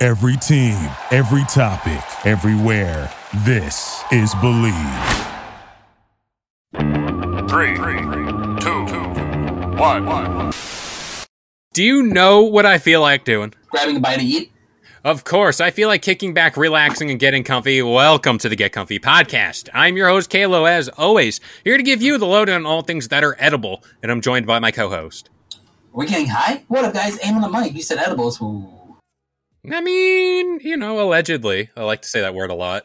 Every team, every topic, everywhere. This is Believe. 3, 2, 1. Do you know what I feel like doing? Grabbing a bite to eat? Of course. I feel like kicking back, relaxing, and getting comfy. Welcome to the Get Comfy Podcast. I'm your host, Kalo, as always, here to give you the lowdown on all things that are edible, and I'm joined by my co-host. Are we getting high? What up, guys? Aim on the mic. You said edibles. Ooh. I mean, you know, allegedly. I like to say that word a lot.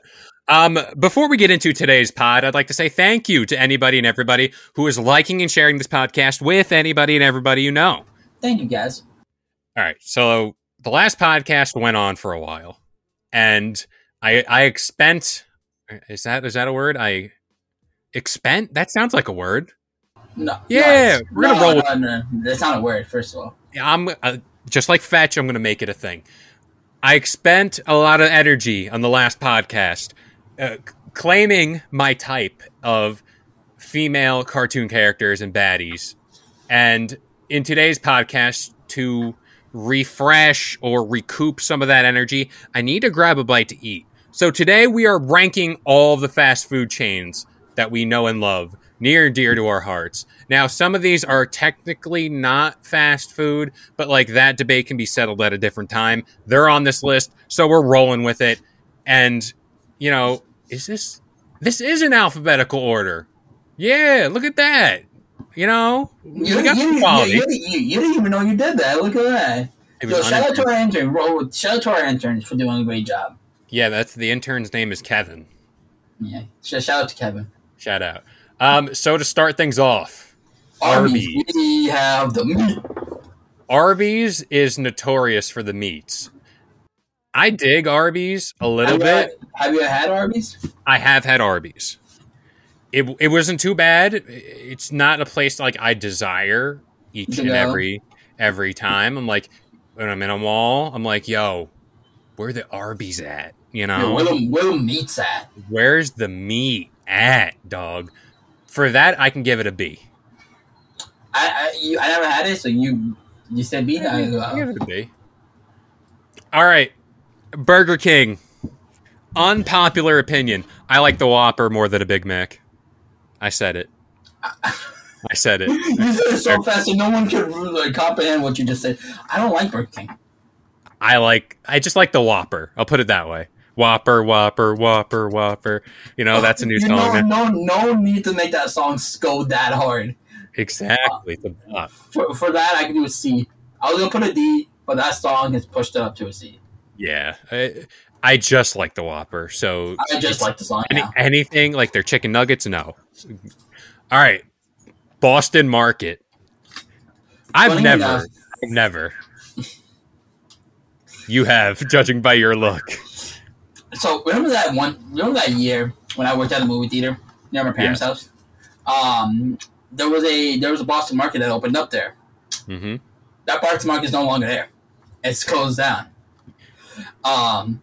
Before we get into today's pod, I'd like to say thank you to anybody and everybody who is liking and sharing this podcast with anybody and everybody you know. Thank you, guys. All right, so the last podcast went on for a while, and I expend? That sounds like a word. No. Yeah, we're going to roll with it. That's not a word, first of all. I'm just like fetch, I'm going to make it a thing. I expend a lot of energy on the last podcast claiming my type of female cartoon characters and baddies, and in today's podcast, to refresh or recoup some of that energy, I need to grab a bite to eat. So today we are ranking all of the fast food chains that we know and love, near and dear to our hearts. Now, some of these are technically not fast food, but like that debate can be settled at a different time. They're on this list, so we're rolling with it. And, you know, this is in alphabetical order. Yeah, look at that. You know, you didn't even know you did that. Look at that. So shout out to our intern. Shout out to our interns for doing a great job. Yeah, that's the intern's name is Kevin. Yeah, shout out to Kevin. Shout out. So to start things off, Arby's. We have the meat. Arby's is notorious for the meats. I dig Arby's a little bit. Have you had Arby's? I have had Arby's. It wasn't too bad. It's not a place like I desire each and every time. I'm like, when I'm in a mall, I'm like, yo, where the Arby's at? You know, where the meat's at? Where's the meat at, dog? For that, I can give it a B. I never had it, so you said B. I give it a B. All right, Burger King. Unpopular opinion. I like the Whopper more than a Big Mac. I said it. You said it so fast that no one could really comprehend what you just said. I don't like Burger King. I just like the Whopper. I'll put it that way. Whopper, Whopper, Whopper, Whopper. You know, that's a new song. No need to make that song go that hard. Exactly. For that, I can do a C. I was going to put a D, but that song has pushed it up to a C. Yeah. I just like the Whopper. So I just like the song. Anything like their chicken nuggets? No. All right, Boston Market. I've never. You have, judging by your look. So remember that year when I worked at a movie theater near my parents' house? There was a Boston Market that opened up there. Mm-hmm. That Boston Market is no longer there. It's closed down. I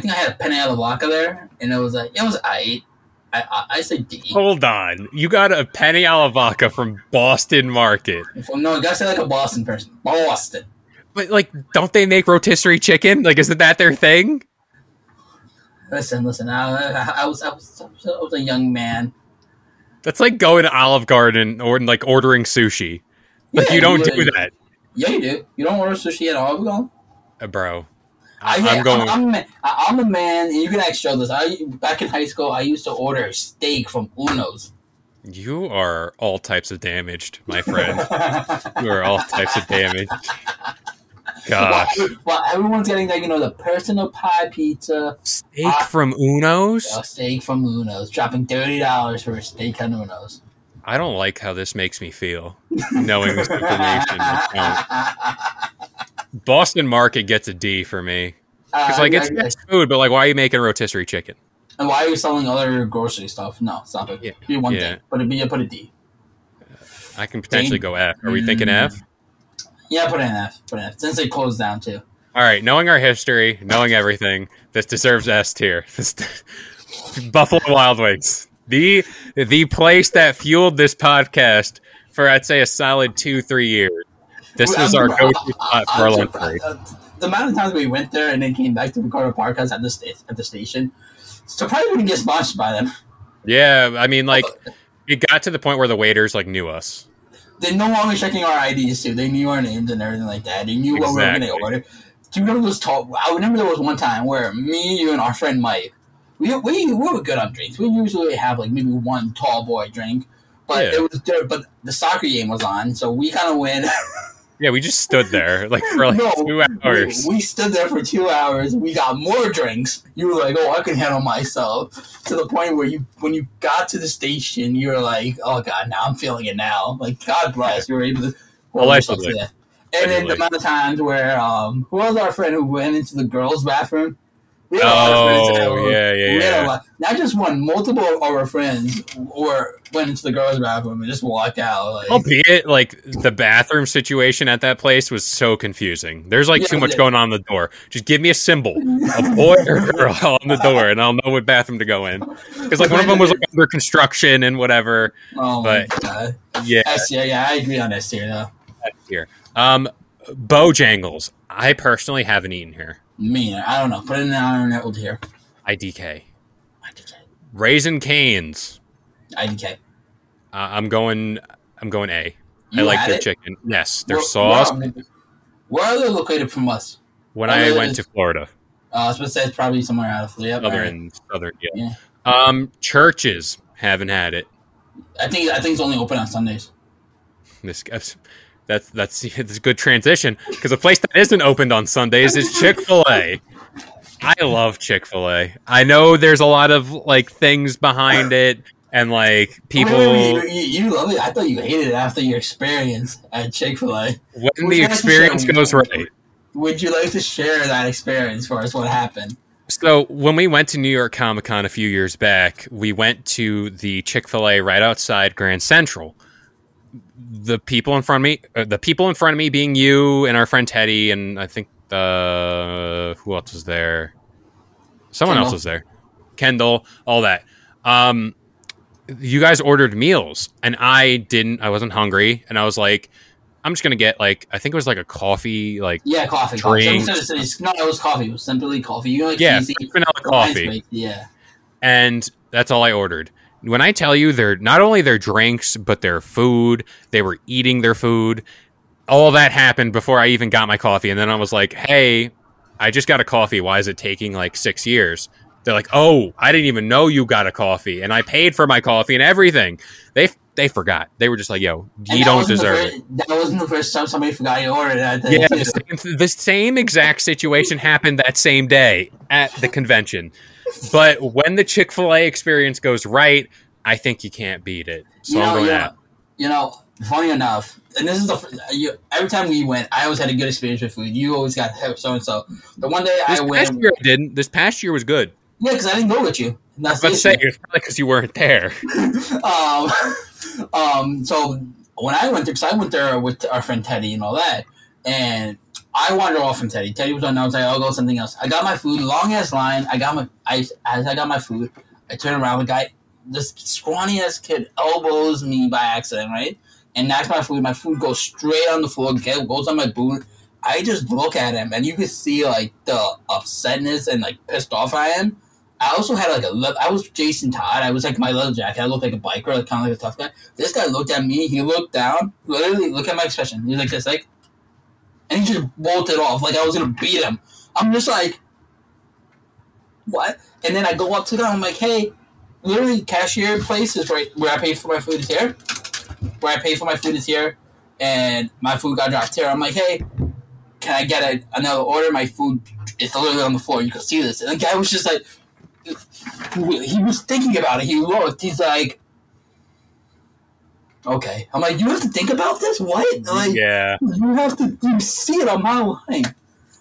think I had a penne alla vodka there, and it was like I say D. Hold on, you got a penne alla vodka from Boston Market? Well, no, you gotta say like a Boston person, Boston. But like, don't they make rotisserie chicken? Like, isn't that their thing? Listen, I was a young man. That's like going to Olive Garden or like ordering sushi. Like, yeah, you don't do that. Yeah, you do. You don't order sushi at all, Abigail? Bro. I'm a man, and you can ask Joe this. Back in high school, I used to order steak from Uno's. You are all types of damaged, my friend. You are all types of damaged. Gosh. Well, everyone's getting that, the personal pie pizza. Steak from Uno's? Yeah, steak from Uno's. Dropping $30 for a steak at Uno's. I don't like how this makes me feel, knowing this information. Boston Market gets a D for me. Because, it's best food, but, why are you making rotisserie chicken? And why are you selling other grocery stuff? No, stop it. Yeah. It'd be one thing, but put a D. I can potentially go F. Are we thinking F? Yeah, put it in F. Since they closed down, too. All right, knowing our history, knowing everything, this deserves S tier. Buffalo Wild Wings. The place that fueled this podcast for, I'd say, a solid 2-3 years. This was our go-to spot for lunch break. The amount of times we went there and then came back to record our podcast at the station, so probably wouldn't get sponsored by them. Yeah, I mean, it got to the point where the waiters, knew us. They're no longer checking our IDs, too. They knew our names and everything like that. They knew what we were going to order. Do you remember those talk? I remember there was one time where me, you, and our friend Mike, we were good on drinks. We usually have, maybe one tall boy drink. But it was there, but the soccer game was on, so we kind of went... Yeah, we just stood there for 2 hours. We stood there for 2 hours. We got more drinks. You were like, "Oh, I can handle myself." To the point where when you got to the station, you were like, "Oh God, now I'm feeling it now." Like, God bless, you were able to hold yourself to that. And then the amount of times where who was our friend who went into the girls' bathroom? We had a lot of friends that we had a lot. Not just one, multiple of our friends went into the girls' bathroom and just walked out. Albeit, the bathroom situation at that place was so confusing. There's, too much going on in the door. Just give me a symbol, a boy or girl on the door, and I'll know what bathroom to go in. Because, one of them was, under construction and whatever. Oh, my God. Yeah. Yeah, I agree on S tier, though. S tier. Bojangles. I personally haven't eaten here. Me, I don't know. Put it in the iron old here. IDK. Raisin Cane's. IDK. I'm going A. You I like their it? Chicken. Yes, their sauce. Where are they located from us? When I went to Florida. I was supposed to say it's probably somewhere out of Florida. Southern. Churches haven't had it. I think it's only open on Sundays. That's a good transition, because a place that isn't opened on Sundays is Chick-fil-A. I love Chick-fil-A. I know there's a lot of things behind it and people. You love it. I thought you hated it after your experience at Chick-fil-A. When the experience goes right, would you like to share that experience for us? What happened? So when we went to New York Comic Con a few years back, we went to the Chick-fil-A right outside Grand Central. The people in front of me being you and our friend Teddy, and I think who else was there? Someone else was there. Kendall, all that. You guys ordered meals, and I wasn't hungry, and I was like, I'm just gonna get I think it was a coffee, coffee drink. No, it was coffee. It was simply coffee. Easy vanilla coffee. And that's all I ordered. When I tell you they're not only their drinks, but their food, they were eating their food. All that happened before I even got my coffee. And then I was like, hey, I just got a coffee. Why is it taking 6 years? They're like, oh, I didn't even know you got a coffee. And I paid for my coffee and everything. They forgot. They were just like, yo, you don't deserve it. That wasn't the first time somebody forgot you ordered that. Yeah, the same exact situation happened that same day at the convention. But when the Chick-fil-A experience goes right, I think you can't beat it. So I'm going out. Funny enough, and this is every time we went, I always had a good experience with food. You always got so and so. The one day I went, this year I didn't. This past year was good. Yeah, because I didn't go with you. I was about to say it's probably because you weren't there. So when I went there, because I went there with our friend Teddy and all that, and I wandered off from Teddy. Teddy was on. I was like, I'll go something else. I got my food, long ass line. I got my food, I turned around. The guy, this scrawny ass kid, elbows me by accident, right? And knocks my food. My food goes straight on the floor. Goes on my boot. I just look at him, and you can see the upsetness and pissed off I am. I also had I was Jason Todd. I was my leather jacket. I looked like a biker, kind of like a tough guy. This guy looked at me. He looked down. Literally, look at my expression. He's like this, and he just bolted off like I was gonna beat him. I'm just like, what? And then I go up to them. I'm like, hey, literally cashier place is right where I paid for my food is here. Where I paid for my food is here, and my food got dropped here. I'm like, hey, can I get another order? My food is literally on the floor. You can see this. And the guy was just like, he was thinking about it. He looked. He's like, okay. I'm like, you have to think about this? What? Like, yeah. You have to you see it on my line.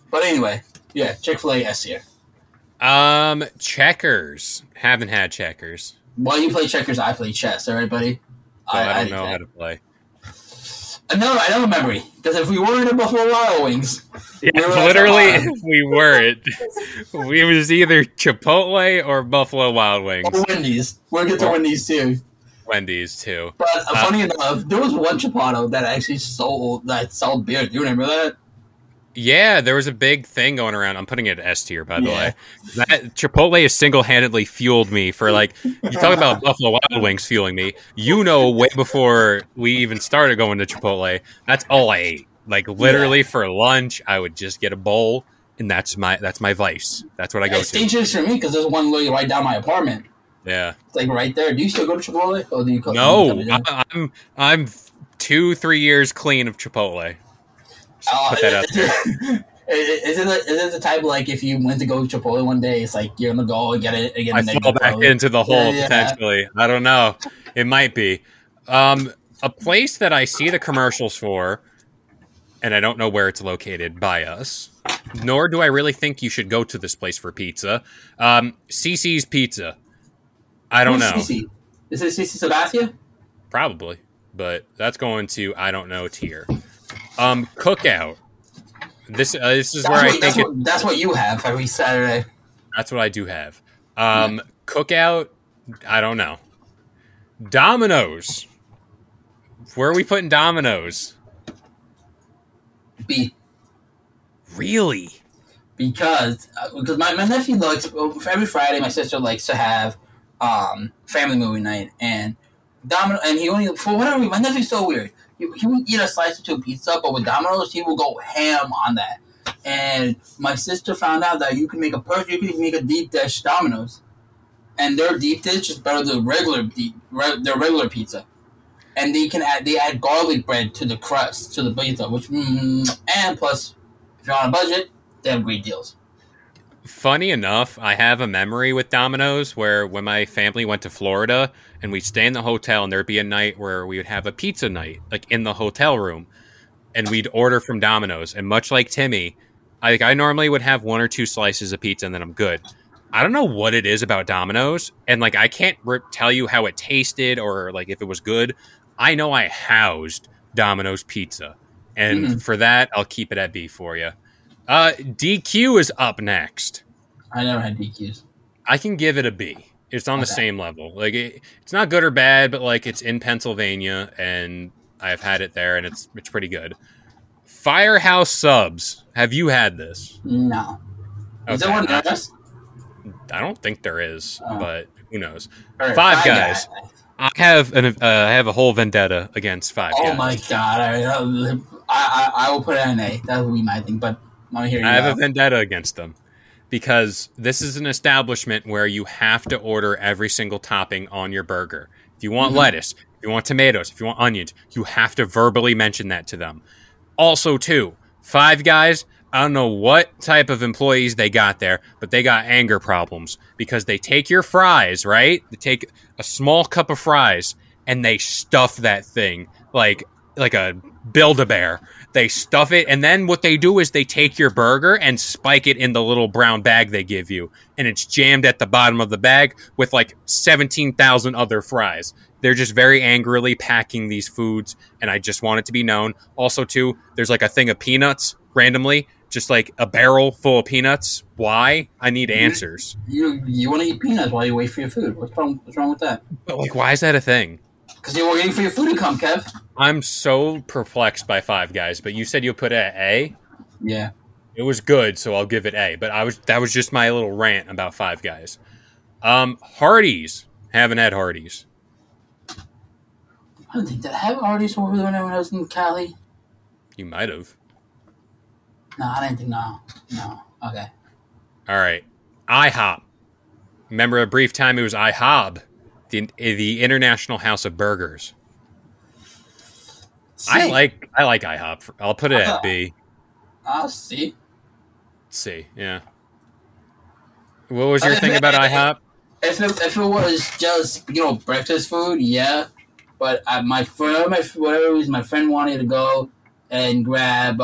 But anyway, yeah, Chick-fil-A S here. Checkers. Haven't had checkers. While you play checkers, I play chess. All right, buddy? So I don't know how to play. Another memory. Because if we weren't in Buffalo Wild Wings... Yeah, literally, if we weren't, it was either Chipotle or Buffalo Wild Wings. Or Wendy's. We'll get to Wendy's, too. Wendy's, too. But funny enough, there was one Chipotle that actually sold beer. Do you remember that? Yeah, there was a big thing going around. I'm putting it at S tier, by the way. That Chipotle has single-handedly fueled me for, like, you talk about Buffalo Wild Wings fueling me. You know, way before we even started going to Chipotle, that's all I ate. Like, literally for lunch, I would just get a bowl, and that's my vice. That's what I go to. It's dangerous for me, because there's one literally right down my apartment. Yeah. It's, like, right there. Do you still go to Chipotle? Or do you no, I'm 2-3 years clean of Chipotle. Put that out there. Is it the type like if you went to go to Chipotle one day, it's like you're gonna go and get it again? I fall back into the hole potentially. I don't know. It might be a place that I see the commercials for, and I don't know where it's located by us. Nor do I really think you should go to this place for pizza. CC's Pizza. I don't know. CC? Is it CC Sabathia? Probably, but that's going to I don't know tier. Cookout. This is where I think that's what you have every Saturday. That's what I do have. Cookout. I don't know. Domino's. Where are we putting Domino's? B. Really? Because my nephew likes every Friday. My sister likes to have family movie night and Domino, and he only for whatever. My nephew's so weird. He would eat a slice or two of pizza, but with Domino's, he will go ham on that. And my sister found out that you can make a deep dish Domino's, and their deep dish is better than their regular pizza. And they add garlic bread to the crust to the pizza, which and plus, if you're on a budget, they have great deals. Funny enough, I have a memory with Domino's where when my family went to Florida and we'd stay in the hotel and there'd be a night where we would have a pizza night, like in the hotel room, and we'd order from Domino's. And much like Timmy, I normally would have 1 or 2 slices of pizza and then I'm good. I don't know what it is about Domino's. And like, I can't tell you how it tasted or like if it was good. I know I housed Domino's pizza. And for that, I'll keep it at B for you. DQ is up next. I never had DQs. I can give it a B. It's on the same level. Like it's not good or bad, but like it's in Pennsylvania, and I've had it there, and it's pretty good. Firehouse Subs. Have you had this? No. Okay. Is there one near us? I don't think there is, but who knows? Right, Five Guys. I have a whole vendetta against Five Guys. Oh my god! I will put it on A. That would be my thing, but. I have a vendetta against them because this is an establishment where you have to order every single topping on your burger. If you want lettuce, if you want tomatoes, if you want onions, you have to verbally mention that to them. Also, too, Five Guys, I don't know what type of employees they got there, but they got anger problems because they take your fries, right? They take a small cup of fries and they stuff that thing like a Build-A-Bear. They stuff it, and then what they do is they take your burger and spike it in the little brown bag they give you, and it's jammed at the bottom of the bag with like 17,000 other fries. They're just very angrily packing these foods, and I just want it to be known. Also, too, there's like a thing of peanuts randomly, just like a barrel full of peanuts. Why? I need answers. You want to eat peanuts while you wait for your food. What's wrong with that? But like, why is that a thing? Because you were waiting for your food to come, Kev. I'm so perplexed by Five Guys, but you said you put it at A? Yeah. It was good, so I'll give it A, but that was just my little rant about Five Guys. Hardee's. Haven't had Hardee's. I don't think that I have Hardee's over there when I was in Cali. You might have. No, I don't think no. Okay. All right. IHOP. Remember a brief time it was IHOB, the International House of Burgers. See. I like IHOP. I'll put it at B. I'll see. C, yeah. What was your thing about IHOP? If it was just, breakfast food, yeah. But my friend wanted to go and grab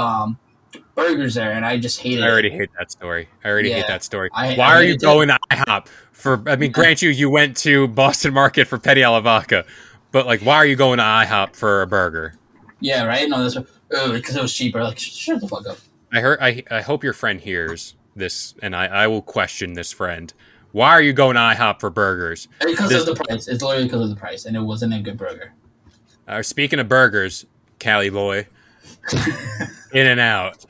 burgers there, and I just hated it. I already hate that story. Why are you going to IHOP? Grant you went to Boston Market for Petty Alla Vodka, but, why are you going to IHOP for a burger? Yeah, right? No, that's because it was cheaper. Shut the fuck up. I hope your friend hears this, and I will question this friend. Why are you going to IHOP for burgers? Because of the price. It's literally because of the price, and it wasn't a good burger. Speaking of burgers, Cali boy, In-N-Out.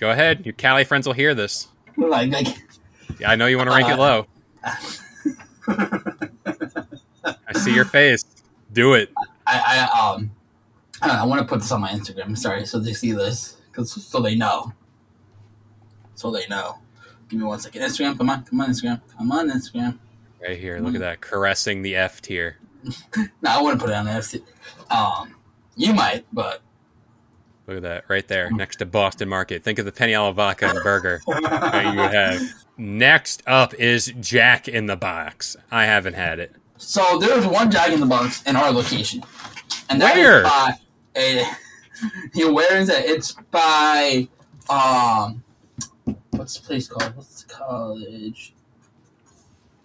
Go ahead. Your Cali friends will hear this. I know you want to rank it low. I see your face. Do it. I want to put this on my Instagram. Sorry, so they see this, so they know. Give me 1 second. Instagram, come on, Instagram, Right here, look at that, caressing the F tier. No, I wouldn't put it on the F tier. You might, but look at that, right there, next to Boston Market. Think of the Penny Alla Vodka and burger that you have. Next up is Jack in the Box. I haven't had it. So there's one Jack in the Box in our location. And where? Where is it? It's by, what's the place called? What's the college?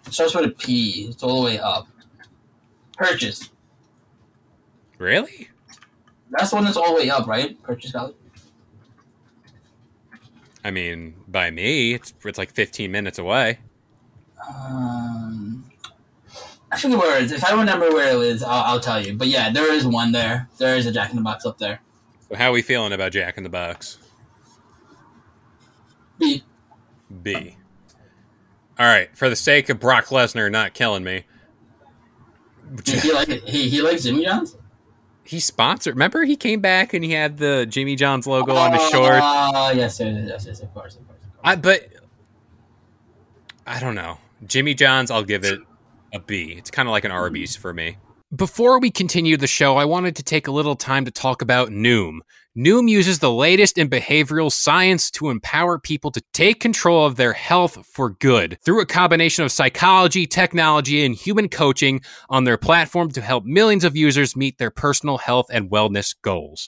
It starts with a P. It's all the way up. Purchase. Really? That's the one that's all the way up, right? Purchase College. I mean, by me, it's like 15 minutes away. I forget where it is. If I remember where it is, I'll tell you. But yeah, there is one there. There is a Jack in the Box up there. So how are we feeling about Jack in the Box? B. All right. For the sake of Brock Lesnar not killing me. He likes Jimmy John's? He sponsored. Remember he came back and he had the Jimmy John's logo on his shorts? Yes, of course. But I don't know. Jimmy John's, I'll give it a B. It's kind of like an Arby's for me. Before we continue the show, I wanted to take a little time to talk about Noom. Noom uses the latest in behavioral science to empower people to take control of their health for good through a combination of psychology, technology, and human coaching on their platform to help millions of users meet their personal health and wellness goals.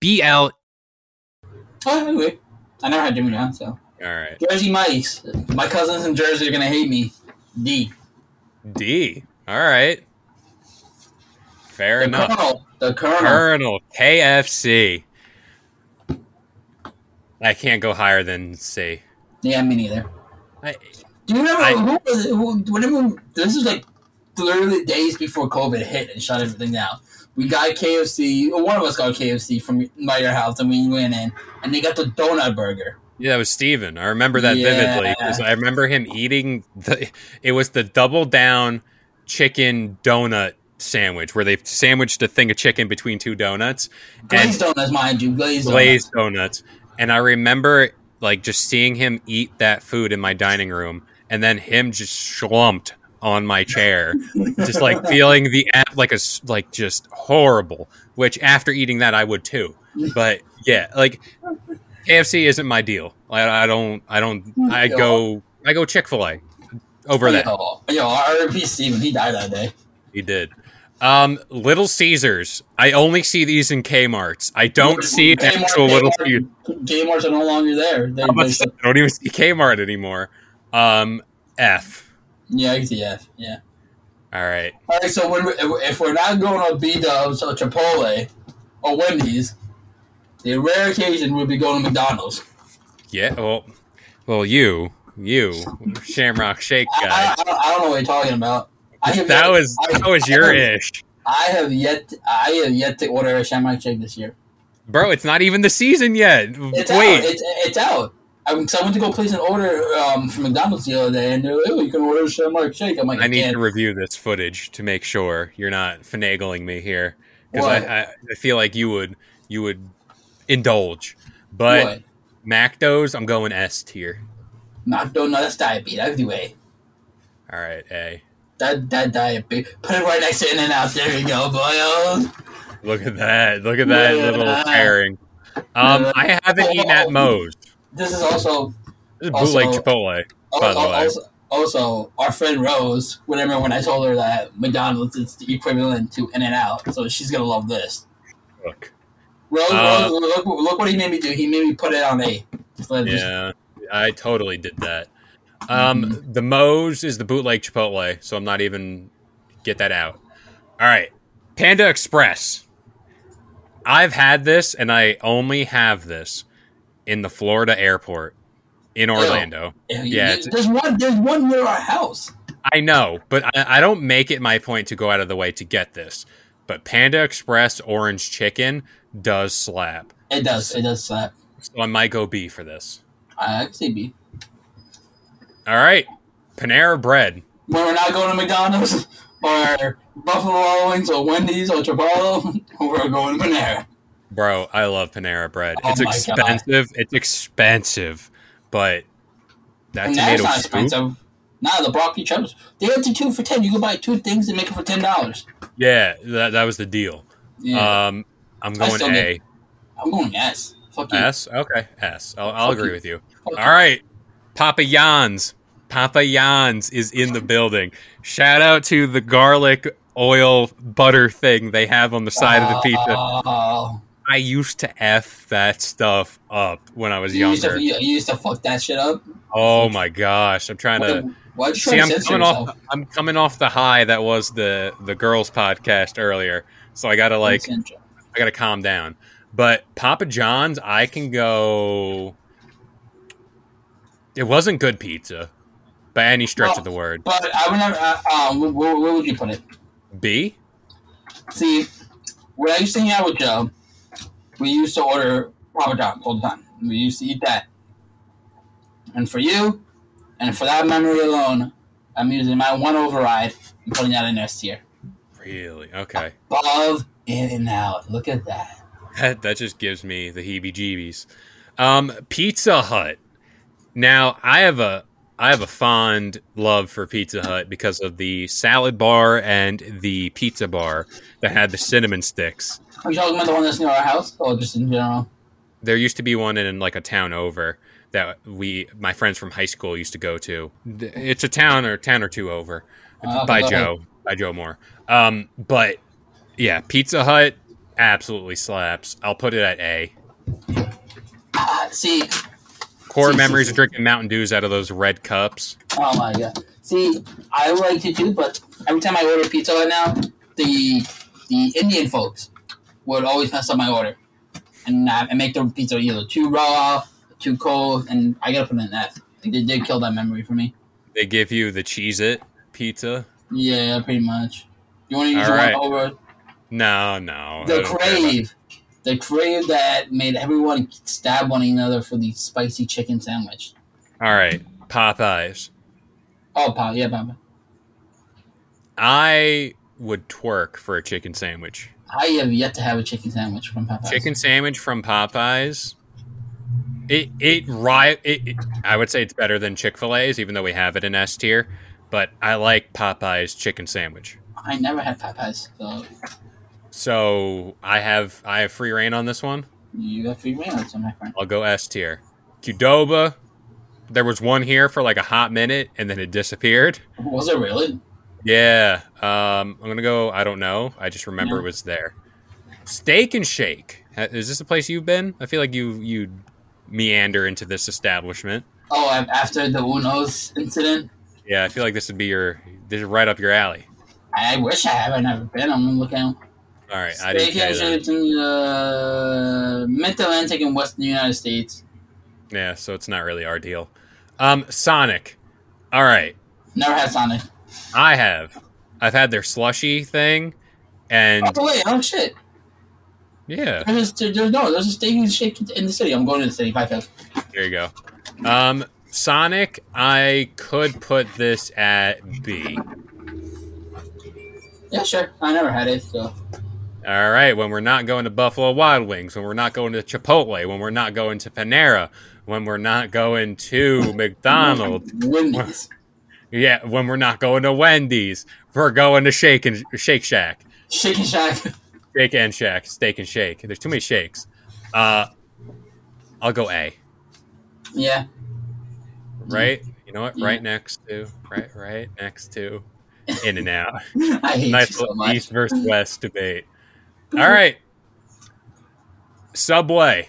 BL. Oh, anyway. I never had Jimmy John, so. All right. Jersey Mike's. My cousins in Jersey are going to hate me. D. All right. Fair enough. The Colonel. KFC. I can't go higher than C. Yeah, me neither. Do you remember this is like literally days before COVID hit and shut everything down. We got KFC. One of us got KFC from by your house, and we went in, and they got the donut burger. Yeah, that was Steven. I remember that vividly. 'Cause I remember him eating it was the double down chicken donut sandwich, where they've sandwiched a thing of chicken between two donuts. Glazed donuts, mind you. Glazed donuts. And I remember like just seeing him eat that food in my dining room and then him just slumped on my chair, just like feeling the like just horrible, which after eating that I would too. But yeah, like KFC isn't my deal. I go Chick-fil-A over that. Yo, R.I.P. Steven, he died that day. He did. Little Caesars. I only see these in Kmart's. I don't see an actual Little Caesars. Kmart's are no longer there. I don't even see Kmart anymore. F. Yeah, I can see F. Yeah. All right. So if we're not going to B-Dubs or Chipotle or Wendy's, the rare occasion we'll be going to McDonald's. Yeah. Well, you, Shamrock Shake guy. I don't know what you're talking about. That was your ish. I have yet to order a Shamrock Shake this year, bro. It's not even the season yet. It's out. I mean, so I went to go place an order from McDonald's the other day, and they're like, "Oh, you can order a Shamrock Shake." I'm like, I need to review this footage to make sure you're not finagling me here, because I feel like you would indulge. But what? McDo's, I'm going S tier. McDo, no, that's diabetes. I do A. All right, A. That diet, put it right next to In-N-Out. There you go, boys. Look at that little pairing. I haven't eaten at Moe's. This is bootleg Chipotle. Also, our friend Rose. Whenever when I told her that McDonald's is the equivalent to In-N-Out, so she's gonna love this. Look, Rose, look what he made me do. He made me put it on A. I totally did that. The Moe's is the bootleg Chipotle, so I'm not even get that out. All right, Panda Express. I've had this, and I only have this in the Florida airport in Orlando. Yeah, there's one near our house. I know, but I don't make it my point to go out of the way to get this. But Panda Express orange chicken does slap. It does slap. So I might go B for this. I can see B. All right, Panera Bread. When we're not going to McDonald's or Buffalo Wings or Wendy's or Chipotle, we're going to Panera. Bro, I love Panera Bread. Oh, it's expensive. God. It's expensive, but that's not expensive. Nah, the broccoli chips. They had the 2 for $10. You cocan buy 2 things and make it for $10. Yeah, that was the deal. Yeah. I'm going A. I'm going S. Fuck you. S? Okay, S. I'll agree with you. Fuck all right. Papa John's. Papa John's is in the building. Shout out to the garlic oil butter thing they have on the side of the pizza. I used to F that stuff up when I was younger. You used to fuck that shit up? Oh my gosh. I'm trying to... I'm coming off the high that was the girls podcast earlier. So I gotta calm down. But Papa John's, I can go... It wasn't good pizza, by any stretch of the word. But I would never. Where would you put it? B. See, when I used to hang out with Joe, we used to order Papa John's all the time. We used to eat that. And for you, and for that memory alone, I'm using my one override and putting that in S tier. Really? Okay. Above In-N-Out. Look at that. That just gives me the heebie-jeebies. Pizza Hut. Now, I have a fond love for Pizza Hut because of the salad bar and the pizza bar that had the cinnamon sticks. Are you talking about the one that's near our house or just in general? There used to be one in like a town over that my friends from high school used to go to. It's a town or two over by Joe Moore. But yeah, Pizza Hut absolutely slaps. I'll put it at A. See... Core memories of drinking Mountain Dews out of those red cups. Oh, my God. See, I like it, too, but every time I order pizza right now, the Indian folks would always mess up my order. And I make their pizza either too raw, too cold, and I got to put it in F. Like, they did kill that memory for me. They give you the Cheez-It pizza? Yeah, pretty much. You want to use one over? No. The Crave. The Crave that made everyone stab one another for the spicy chicken sandwich. All right, Popeyes. Oh, Popeyes, yeah, Popeyes. I would twerk for a chicken sandwich. I have yet to have a chicken sandwich from Popeyes. Chicken sandwich from Popeyes. It I would say it's better than Chick-fil-A's, even though we have it in S tier. But I like Popeyes chicken sandwich. I never had Popeyes, so. So I have free reign on this one. You have free reign on this one, my friend. I'll go S tier. Qdoba. There was one here for like a hot minute, and then it disappeared. Was it really? Yeah. I'm gonna go. I don't know. I just remember it was there. Steak and Shake. Is this a place you've been? I feel like you meander into this establishment. Oh, after the Uno's incident. Yeah, I feel like this is right up your alley. I wish I had. I've never been. I'm looking. All right, I didn't say that. It's in Mid Atlantic in Western United States. Yeah, so it's not really our deal. Sonic. All right. Never had Sonic. I have. I've had their slushy thing, and shit. Yeah. There's a Steak and Shake in the city. I'm going to the city. Bye, guys. There you go. Sonic, I could put this at B. Yeah, sure. I never had it, so. All right. When we're not going to Buffalo Wild Wings, when we're not going to Chipotle, when we're not going to Panera, when we're not going to McDonald's, Wendy's. Yeah, when we're not going to Wendy's, we're going to Shake Shack. Shake and Shack. Shake and Shack. Steak and Shake. There's too many shakes. I'll go A. Yeah. Right? You know what? Yeah. Right next to In-N-Out. I hate nice you so much. East versus West debate. All right. Subway.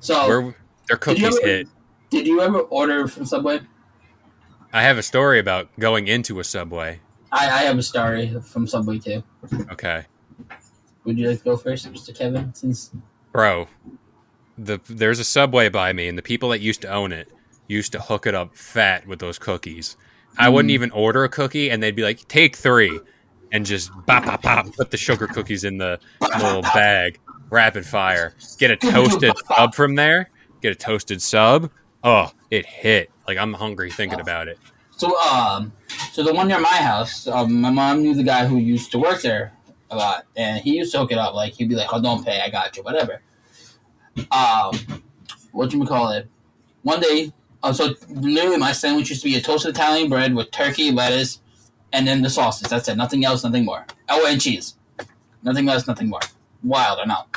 So their cookies hit. Did you ever order from Subway? I have a story about going into a Subway. I have a story from Subway, too. Okay. Would you like to go first, Mr. Kevin? Bro, there's a Subway by me, and the people that used to own it used to hook it up fat with those cookies. I wouldn't even order a cookie, and they'd be like, take 3, and just bop, bop, bop, put the sugar cookies in the little bag, rapid fire. Get a toasted sub from there. Oh, it hit. Like, I'm hungry thinking about it. So the one near my house, my mom knew the guy who used to work there a lot, and he used to hook it up. Like, he'd be like, oh, don't pay, I got you, whatever. One day, so literally my sandwich used to be a toasted Italian bread with turkey, lettuce, and then the sauces. That's it. Nothing else, nothing more. Oh, and cheese. Nothing else, nothing more. Wild or not.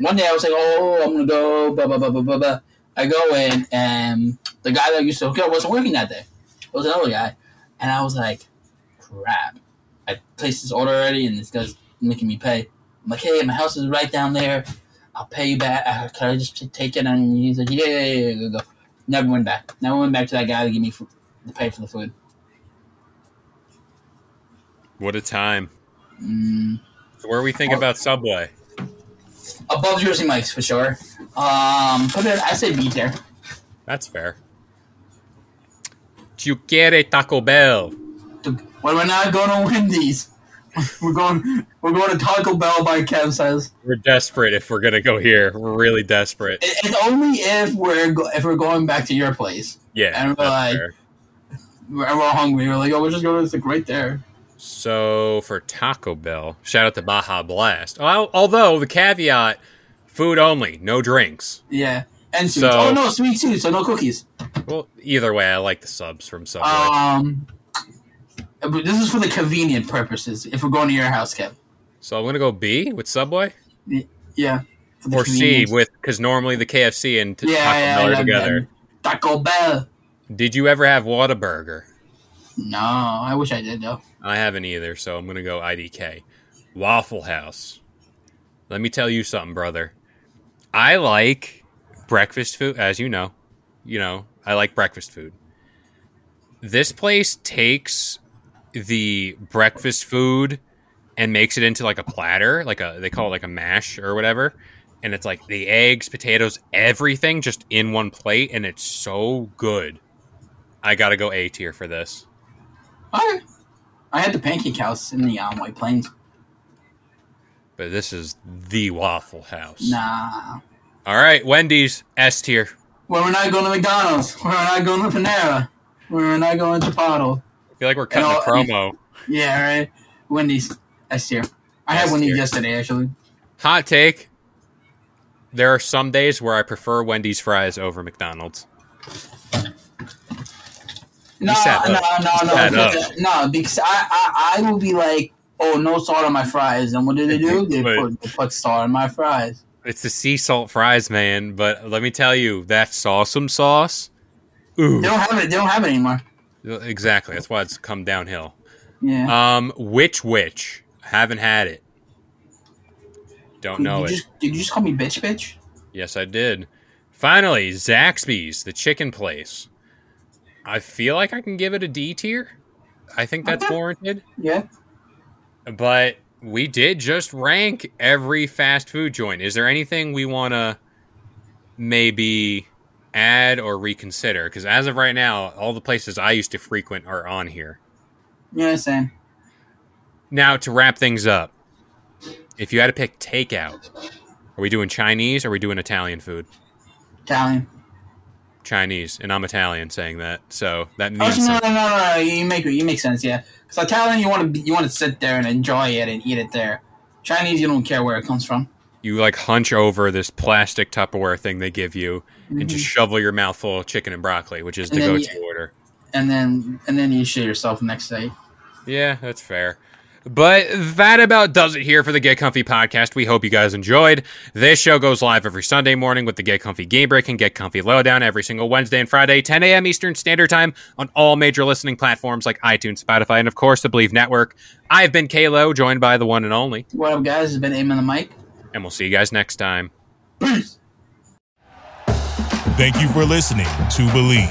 One day I was like, oh, I'm going to go, blah, blah, blah, blah, blah, blah. I go in, and the guy that I used to hook up wasn't working that day. It was another guy. And I was like, crap. I placed this order already, and this guy's making me pay. I'm like, hey, my house is right down there. I'll pay you back. Can I just take it? And he's like, yeah, go. Never went back. Never went back to that guy to give me the pay for the food. What a time. So where are we thinking about Subway? Above Jersey Mike's, for sure. I say B there. That's fair. You quiere Taco Bell. Well, we're not going to Wendy's. We're going to Taco Bell by Kev says. We're desperate if we're gonna go here. We're really desperate. It's only if we're going back to your place. Yeah, and we're like, fair. We're all hungry. We're like, oh, we're just going to right there. So for Taco Bell, shout out to Baja Blast. Although the caveat, food only, no drinks. Yeah, and sweets. So, sweet too. So no cookies. Well, either way, I like the subs from Subway. This is for the convenient purposes, if we're going to your house, Kev. So I'm going to go B with Subway? Yeah. Or C, because normally the KFC and Taco Bell are together. Yeah. Taco Bell. Did you ever have Whataburger? No, I wish I did, though. I haven't either, so I'm going to go IDK. Waffle House. Let me tell you something, brother. I like breakfast food, as you know. You know, I like breakfast food. This place takes the breakfast food and makes it into like a platter, like they call it like a mash or whatever, and it's like the eggs, potatoes, everything just in one plate, and it's so good. I gotta go A tier for this. I had the Pancake House in the White Plains, but this is the Waffle House. Nah. All right, Wendy's S tier. Well, we're not going to McDonald's. We're not going to Panera. We're not going to Chipotle. I feel like we're cutting a promo. Yeah, right. Wendy's S tier. I had Wendy's yesterday, actually. Hot take. There are some days where I prefer Wendy's fries over McDonald's. No, because I will be like, oh, no salt on my fries. And what do? They put salt on my fries. It's the sea salt fries, man. But let me tell you, that salsum sauce. Ooh. They don't have it anymore. Exactly. That's why it's come downhill. Yeah. Which? Haven't had it. Don't know it. Did you just call me bitch? Yes, I did. Finally, Zaxby's, the chicken place. I feel like I can give it a D tier. I think that's warranted. Yeah. But we did just rank every fast food joint. Is there anything we want to maybe add or reconsider? Because as of right now, all the places I used to frequent are on here. Yeah, same. Now, to wrap things up, if you had to pick takeout, are we doing Chinese or are we doing Italian food? Italian. Chinese, and I'm Italian saying that, so that means no. You make sense, yeah. Because Italian, you want to sit there and enjoy it and eat it there. Chinese, you don't care where it comes from. You like hunch over this plastic Tupperware thing they give you, mm-hmm. and just shovel your mouth full of chicken and broccoli, which is the go-to order. And then you shit yourself the next day. Yeah, that's fair. But that about does it here for the Get Comfy Podcast. We hope you guys enjoyed. This show goes live every Sunday morning with the Get Comfy Game Break and Get Comfy Lowdown every single Wednesday and Friday, 10 a.m. Eastern Standard Time on all major listening platforms like iTunes, Spotify, and, of course, the Believe Network. I've been K-Lo, joined by the one and only. What up, guys? It's been AIM on the mic. And we'll see you guys next time. Peace. Thank you for listening to Believe.